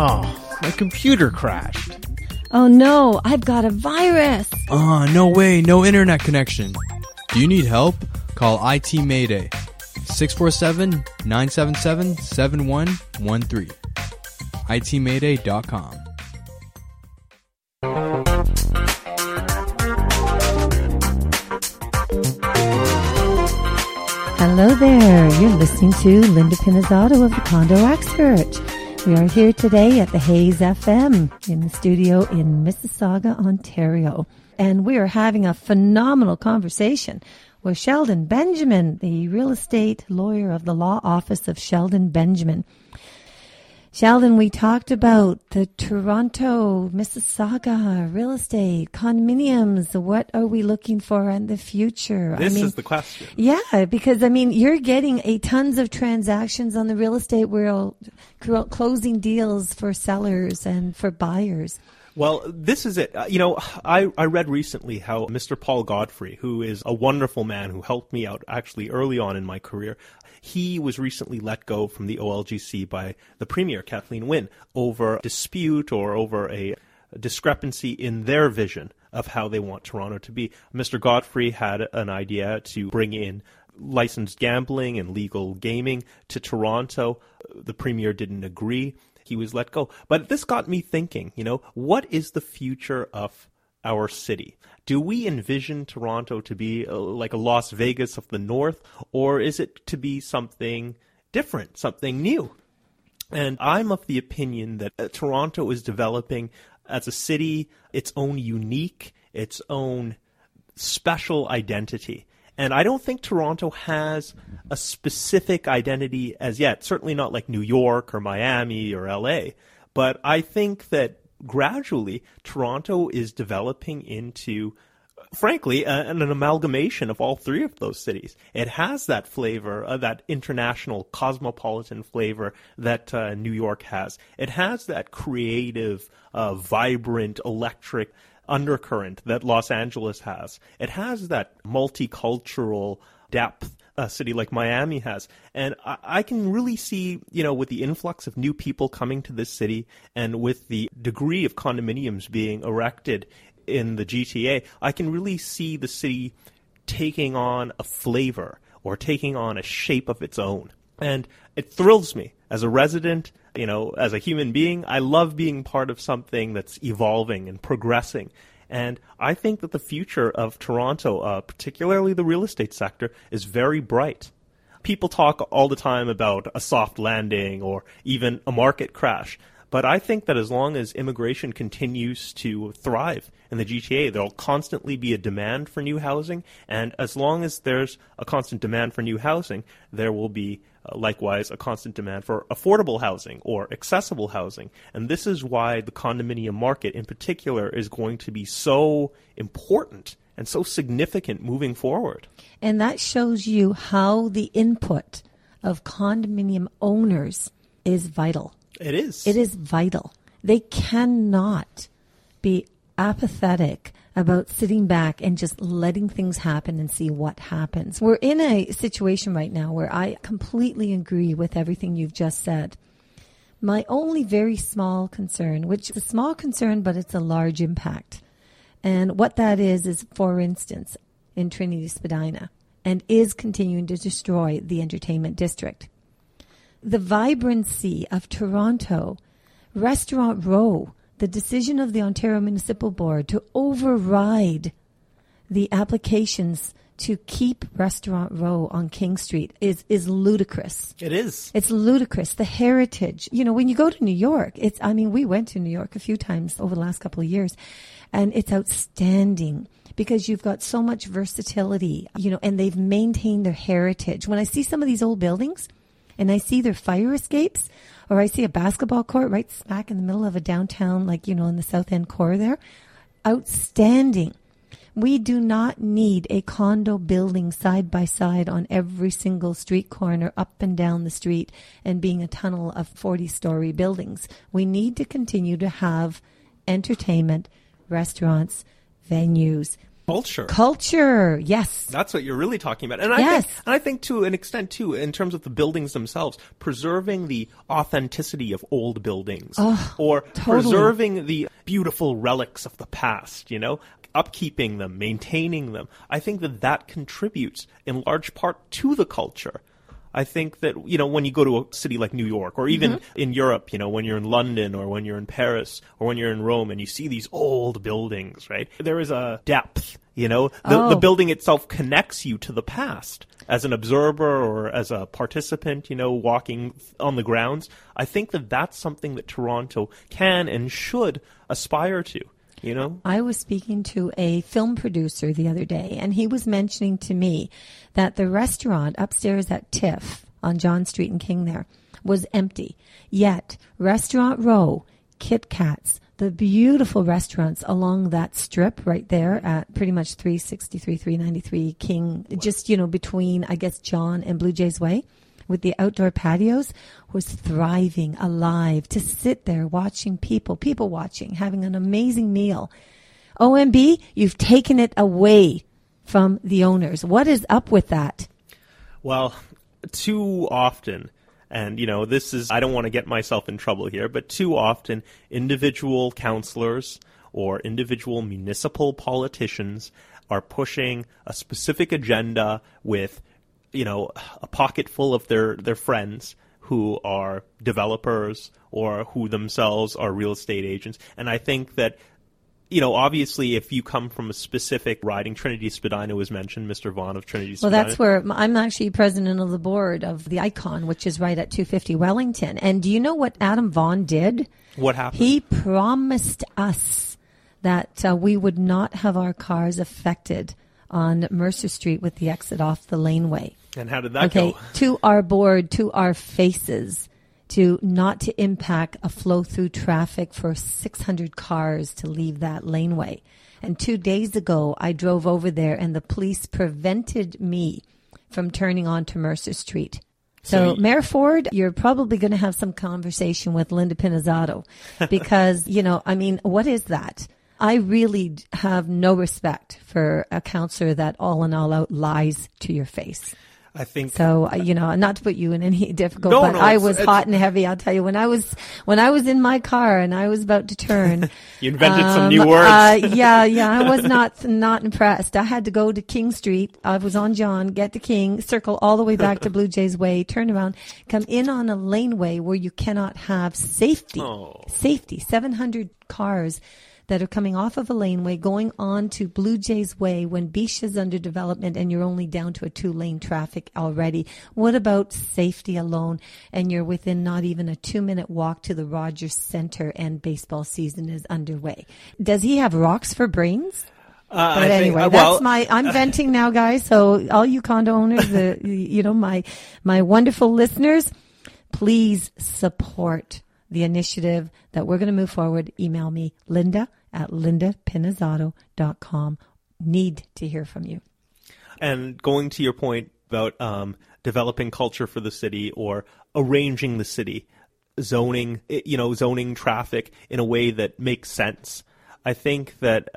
Oh, my computer crashed. Oh no, I've got a virus. No way, no internet connection. Do you need help? Call IT Mayday, 647-977-7113, ITmayday.com. Hello there, you're listening to Linda Pinizzotto of the Condo Expert. We are here today at the Hayes FM in the studio in Mississauga, Ontario. And we are having a phenomenal conversation with Sheldon Benjamin, the real estate lawyer of the law office of Sheldon Benjamin. Sheldon, we talked about the Toronto, Mississauga, real estate, condominiums. What are we looking for in the future? This is the question. Yeah, because, you're getting tons of transactions on the real estate world, closing deals for sellers and for buyers. Well, this is it. I read recently how Mr. Paul Godfrey, who is a wonderful man who helped me out actually early on in my career, he was recently let go from the OLGC by the Premier, Kathleen Wynne, over a dispute or over a discrepancy in their vision of how they want Toronto to be. Mr. Godfrey had an idea to bring in licensed gambling and legal gaming to Toronto. The Premier didn't agree. He was let go. But this got me thinking, what is the future of our city? Do we envision Toronto to be like a Las Vegas of the North, or is it to be something different, something new? And I'm of the opinion that Toronto is developing as a city, its own unique, its own special identity. And I don't think Toronto has a specific identity as yet, certainly not like New York or Miami or LA. But I think that gradually Toronto is developing into, frankly, an amalgamation of all three of those cities. It has that flavor, that international cosmopolitan flavor that New York has. It has that creative, vibrant, electric undercurrent that Los Angeles has. It has that multicultural depth a city like Miami has. And I can really see, with the influx of new people coming to this city and with the degree of condominiums being erected in the GTA, I can really see the city taking on a flavor or taking on a shape of its own. And it thrills me as a resident. As a human being, I love being part of something that's evolving and progressing. And I think that the future of Toronto, particularly the real estate sector, is very bright. People talk all the time about a soft landing or even a market crash. But I think that as long as immigration continues to thrive in the GTA, there'll constantly be a demand for new housing. And as long as there's a constant demand for new housing, there will be likewise a constant demand for affordable housing or accessible housing. And this is why the condominium market in particular is going to be so important and so significant moving forward. And that shows you how the input of condominium owners is vital. It is. It is vital. They cannot be apathetic about sitting back and just letting things happen and see what happens. We're in a situation right now where I completely agree with everything you've just said. My only very small concern, which is a small concern, but it's a large impact. And what that is for instance, in Trinity Spadina, and is continuing to destroy the entertainment district. The vibrancy of Toronto, Restaurant Row, the decision of the Ontario Municipal Board to override the applications to keep Restaurant Row on King Street is ludicrous. It is. It's ludicrous. The heritage. When you go to New York, we went to New York a few times over the last couple of years, and it's outstanding because you've got so much versatility, and they've maintained their heritage. When I see some of these old buildings, and I see their fire escapes, or I see a basketball court right smack in the middle of a downtown, in the South End core there. Outstanding. We do not need a condo building side by side on every single street corner, up and down the street, and being a tunnel of 40-story buildings. We need to continue to have entertainment, restaurants, venues, Culture, yes. That's what you're really talking about. And I think to an extent, too, in terms of the buildings themselves, preserving the authenticity of old buildings preserving the beautiful relics of the past, you know, upkeeping them, maintaining them. I think that contributes in large part to the culture. I think that, you know, when you go to a city like New York or even in Europe, you know, when you're in London or when you're in Paris or when you're in Rome and you see these old buildings, right? There is a depth, you know, the building itself connects you to the past as an observer or as a participant, you know, walking on the grounds. I think that's something that Toronto can and should aspire to. You know, I was speaking to a film producer the other day, and he was mentioning to me that the restaurant upstairs at Tiff on John Street and King there was empty. Yet, Restaurant Row, Kit Kat's, the beautiful restaurants along that strip right there at pretty much 363, 393 King, just, you know, between, I guess, John and Blue Jays Way, with the outdoor patios, was thriving, alive, to sit there watching people watching, having an amazing meal. OMB, you've taken it away from the owners. What is up with that? Well, too often, and, you know, this is, I don't want to get myself in trouble here, but too often individual councillors or individual municipal politicians are pushing a specific agenda with, you know, a pocket full of their friends who are developers or who themselves are real estate agents. And I think that, you know, obviously if you come from a specific riding, Trinity Spadina was mentioned, Mr. Vaughan of Trinity Spadina. Well, that's where I'm actually president of the board of the ICON, which is right at 250 Wellington. And do you know what Adam Vaughan did? What happened? He promised us that we would not have our cars affected on Mercer Street with the exit off the laneway. And how did that go? To our board, to our faces, to not to impact a flow-through traffic for 600 cars to leave that laneway. And 2 days ago, I drove over there and the police prevented me from turning onto Mercer Street. So Mayor Ford, you're probably going to have some conversation with Linda Pinizzotto because, you know, I mean, what is that? I really have no respect for a counselor that all out lies to your face. I think so. You know, not to put you in any difficult, but I was hot and heavy. I'll tell you, when I was in my car and I was about to turn, you invented some new words. I was not impressed. I had to go to King Street. I was on John, get to King, circle all the way back to Blue Jays Way, turn around, come in on a laneway where you cannot have safety. Oh. Safety. 700 cars that are coming off of a laneway, going on to Blue Jays Way when Beach is under development and you're only down to a two-lane traffic already. What about safety alone? And you're within not even a 2-minute walk to the Rogers Centre and baseball season is underway. Does he have rocks for brains? But anyway, I'm venting now, guys. So all you condo owners, you know, my wonderful listeners, please support the initiative that we're going to move forward. Email me, linda@lindapinizzotto.com. Need to hear from you. And going to your point about developing culture for the city or arranging the city, zoning traffic in a way that makes sense. I think that,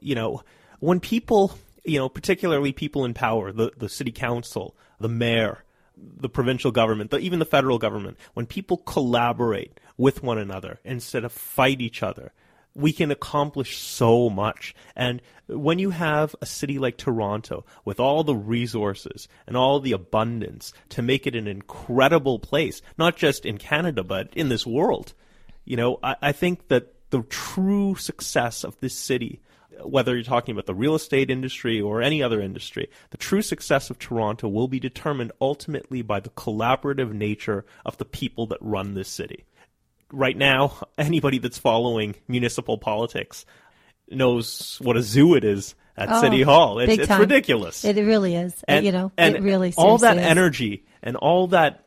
you know, when people, you know, particularly people in power, the city council, the mayor, the provincial government, even the federal government, when people collaborate with one another instead of fight each other, we can accomplish so much. And when you have a city like Toronto with all the resources and all the abundance to make it an incredible place, not just in Canada, but in this world, you know, I think that the true success of this city, whether you're talking about the real estate industry or any other industry, the true success of Toronto will be determined ultimately by the collaborative nature of the people that run this city. Right now, anybody that's following municipal politics knows what a zoo it is at City Hall. It's ridiculous. It really is. And, you know, and it really all that energy and all that,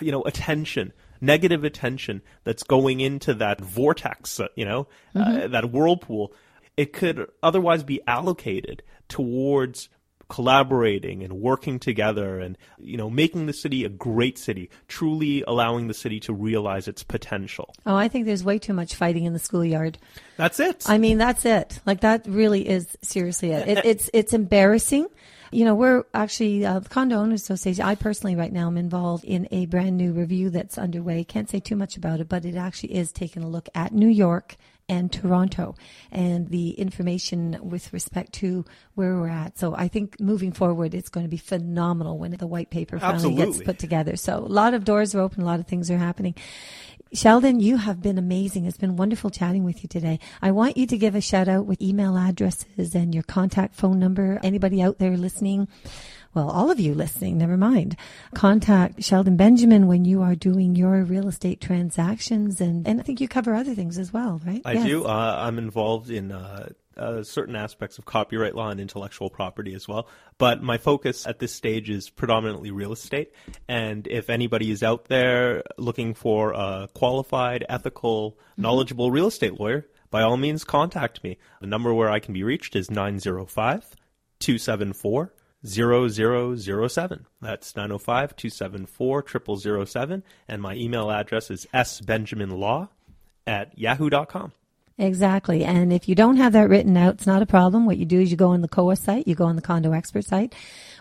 you know, attention, negative attention that's going into that vortex, you know, that whirlpool. It could otherwise be allocated towards collaborating and working together and, you know, making the city a great city, truly allowing the city to realize its potential. Oh, I think there's way too much fighting in the schoolyard. That's it. I mean, that's it. Like, that really is seriously it. It's embarrassing. You know, we're actually, the Condo Owners Association, I personally right now am involved in a brand new review that's underway. Can't say too much about it, but it actually is taking a look at New York and Toronto and the information with respect to where we're at. So I think moving forward, it's going to be phenomenal when the white paper finally gets put together. So a lot of doors are open, a lot of things are happening. Sheldon, you have been amazing. It's been wonderful chatting with you today. I want you to give a shout out with email addresses and your contact phone number. Anybody out there listening, well, all of you listening, never mind. Contact Sheldon Benjamin when you are doing your real estate transactions. And I think you cover other things as well, right? I do. I'm involved in certain aspects of copyright law and intellectual property as well. But my focus at this stage is predominantly real estate. And if anybody is out there looking for a qualified, ethical, knowledgeable real estate lawyer, by all means, contact me. The number where I can be reached is 905-274-0007. That's 905-274-0007. And my email address is sbenjaminlaw@yahoo.com. Exactly. And if you don't have that written out, it's not a problem. What you do is you go on the COA site, you go on the Condo Expert site.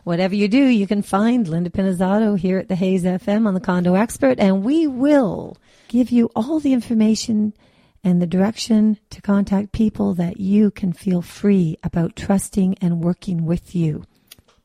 Whatever you do, you can find Linda Pinizzotto here at the Hayes FM on the Condo Expert, and we will give you all the information and the direction to contact people that you can feel free about trusting and working with you,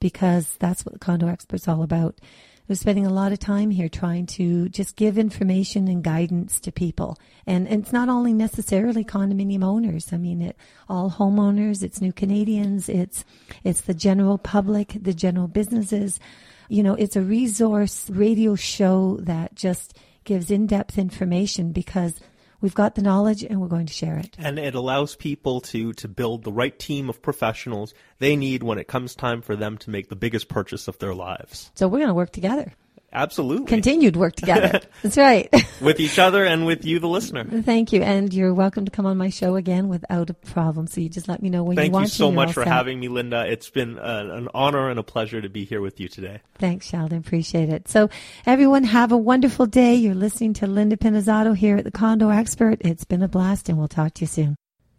because that's what the Condo Expert's all about. We're spending a lot of time here trying to just give information and guidance to people. And it's not only necessarily condominium owners. I mean, all homeowners, it's new Canadians, it's the general public, the general businesses. You know, it's a resource radio show that just gives in-depth information because we've got the knowledge and we're going to share it. And it allows people to build the right team of professionals they need when it comes time for them to make the biggest purchase of their lives. So we're going to work together. Absolutely. Continued work together. That's right. With each other and with you, the listener. Thank you. And you're welcome to come on my show again without a problem. So you just let me know when you want to. Thank you so much for having me, Linda. It's been an honor and a pleasure to be here with you today. Thanks, Sheldon. Appreciate it. So everyone, have a wonderful day. You're listening to Linda Pinizzotto here at the Condo Expert. It's been a blast, and we'll talk to you soon.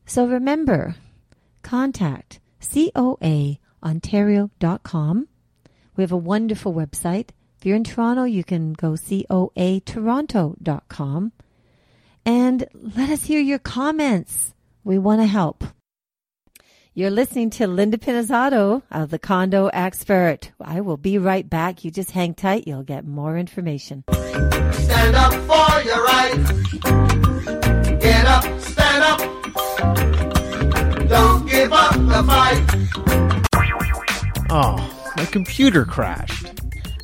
So remember, contact COAOntario.com. We have a wonderful website. If you're in Toronto, you can go COAToronto.com and let us hear your comments. We want to help. You're listening to Linda Pinizzotto of The Condo Expert. I will be right back. You just hang tight. You'll get more information. Stand up for your right. Get up, stand up. Don't give up the fight. Oh, my computer crashed.